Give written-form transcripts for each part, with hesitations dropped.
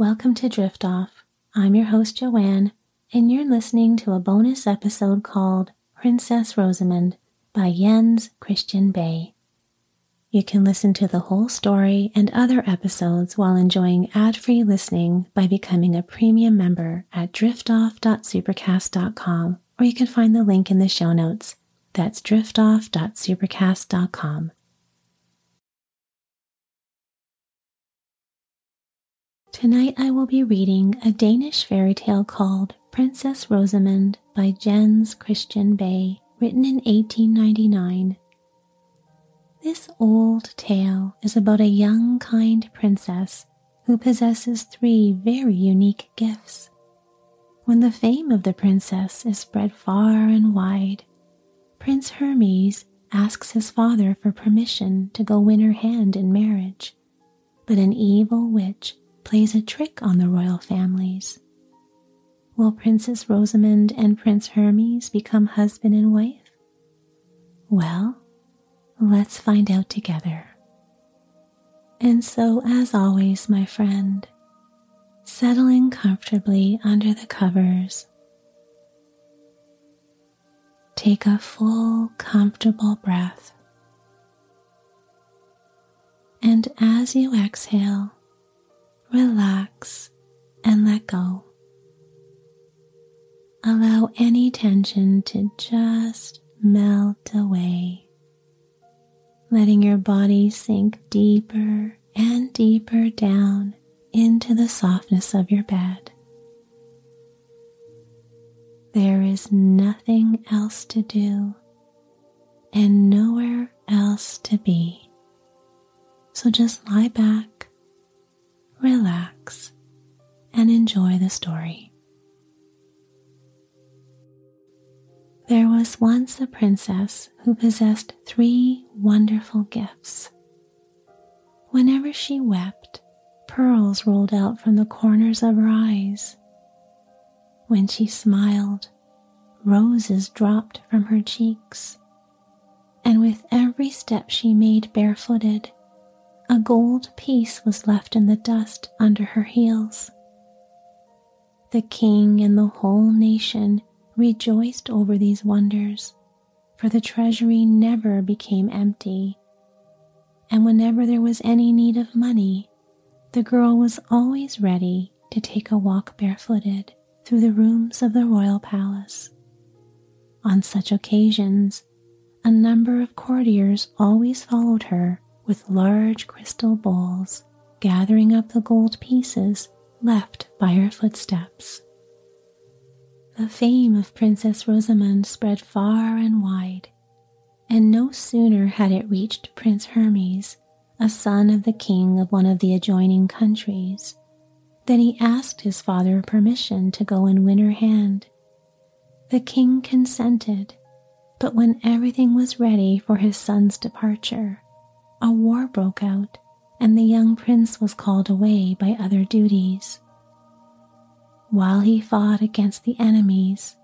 Welcome to Drift Off. I'm your host Joanne, and you're listening to a bonus episode called Princess Rosamund by Jens Christian Bay. You can listen to the whole story and other episodes while enjoying ad-free listening by becoming a premium member at driftoff.supercast.com, or you can find the link in the show notes. That's driftoff.supercast.com. Tonight I will be reading a Danish fairy tale called Princess Rosamund by Jens Christian Bay, written in 1899. This old tale is about a young, kind princess who possesses three very unique gifts. When the fame of the princess is spread far and wide, Prince Hermes asks his father for permission to go win her hand in marriage, but an evil witch plays a trick on the royal families. Will Princess Rosamund and Prince Hermes become husband and wife? Well, let's find out together. And so, as always, my friend, settling comfortably under the covers, take a full, comfortable breath. And as you exhale, relax and let go. Allow any tension to just melt away, letting your body sink deeper and deeper down into the softness of your bed. There is nothing else to do and nowhere else to be. So just lie back, relax, and enjoy the story. There was once a princess who possessed three wonderful gifts. Whenever she wept, pearls rolled out from the corners of her eyes. When she smiled, roses dropped from her cheeks. And with every step she made barefooted, a gold piece was left in the dust under her heels. The king and the whole nation rejoiced over these wonders, for the treasury never became empty, and whenever there was any need of money, the girl was always ready to take a walk barefooted through the rooms of the royal palace. On such occasions, a number of courtiers always followed her with large crystal bowls, gathering up the gold pieces left by her footsteps. The fame of Princess Rosamund spread far and wide, and no sooner had it reached Prince Hermes, a son of the king of one of the adjoining countries, than he asked his father permission to go and win her hand. The king consented, but when everything was ready for his son's departure, a war broke out, and the young prince was called away by other duties. While he fought against the enemies,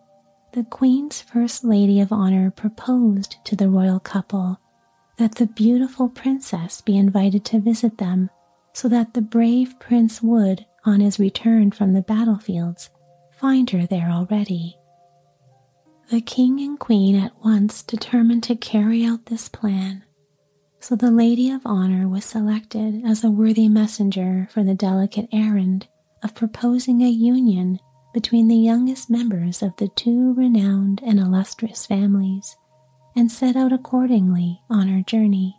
the queen's first lady of honor proposed to the royal couple that the beautiful princess be invited to visit them, so that the brave prince would, on his return from the battlefields, find her there already. The king and queen at once determined to carry out this plan. So the lady of honor was selected as a worthy messenger for the delicate errand of proposing a union between the youngest members of the two renowned and illustrious families, and set out accordingly on her journey.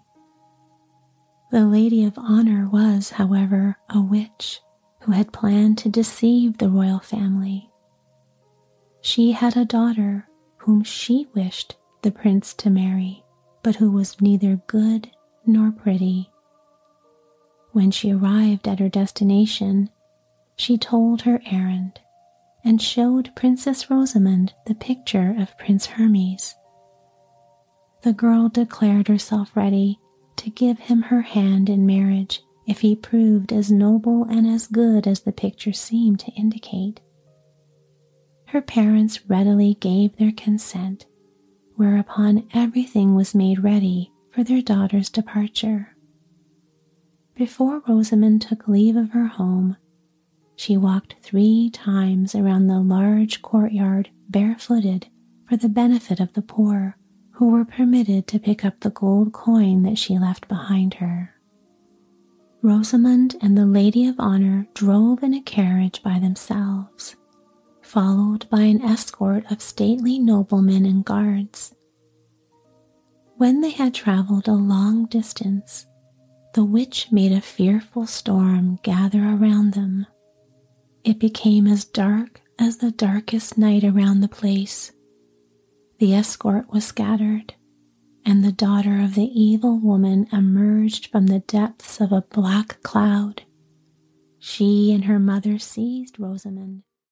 The lady of honor was, however, a witch who had planned to deceive the royal family. She had a daughter whom she wished the prince to marry, but who was neither good nor pretty. When she arrived at her destination, she told her errand and showed Princess Rosamund the picture of Prince Hermes. The girl declared herself ready to give him her hand in marriage if he proved as noble and as good as the picture seemed to indicate. Her parents readily gave their consent, whereupon everything was made ready for their daughter's departure. Before Rosamund took leave of her home, She walked 3 times around the large courtyard barefooted for the benefit of the poor, who were permitted to pick up the gold coin that she left behind her. Rosamund and the Lady of Honor drove in a carriage by themselves, followed by an escort of stately noblemen and guards. When they had traveled a long distance, the witch made a fearful storm gather around them. It became as dark as the darkest night around the place. The escort was scattered, and the daughter of the evil woman emerged from the depths of a black cloud. She and her mother seized Rosamund.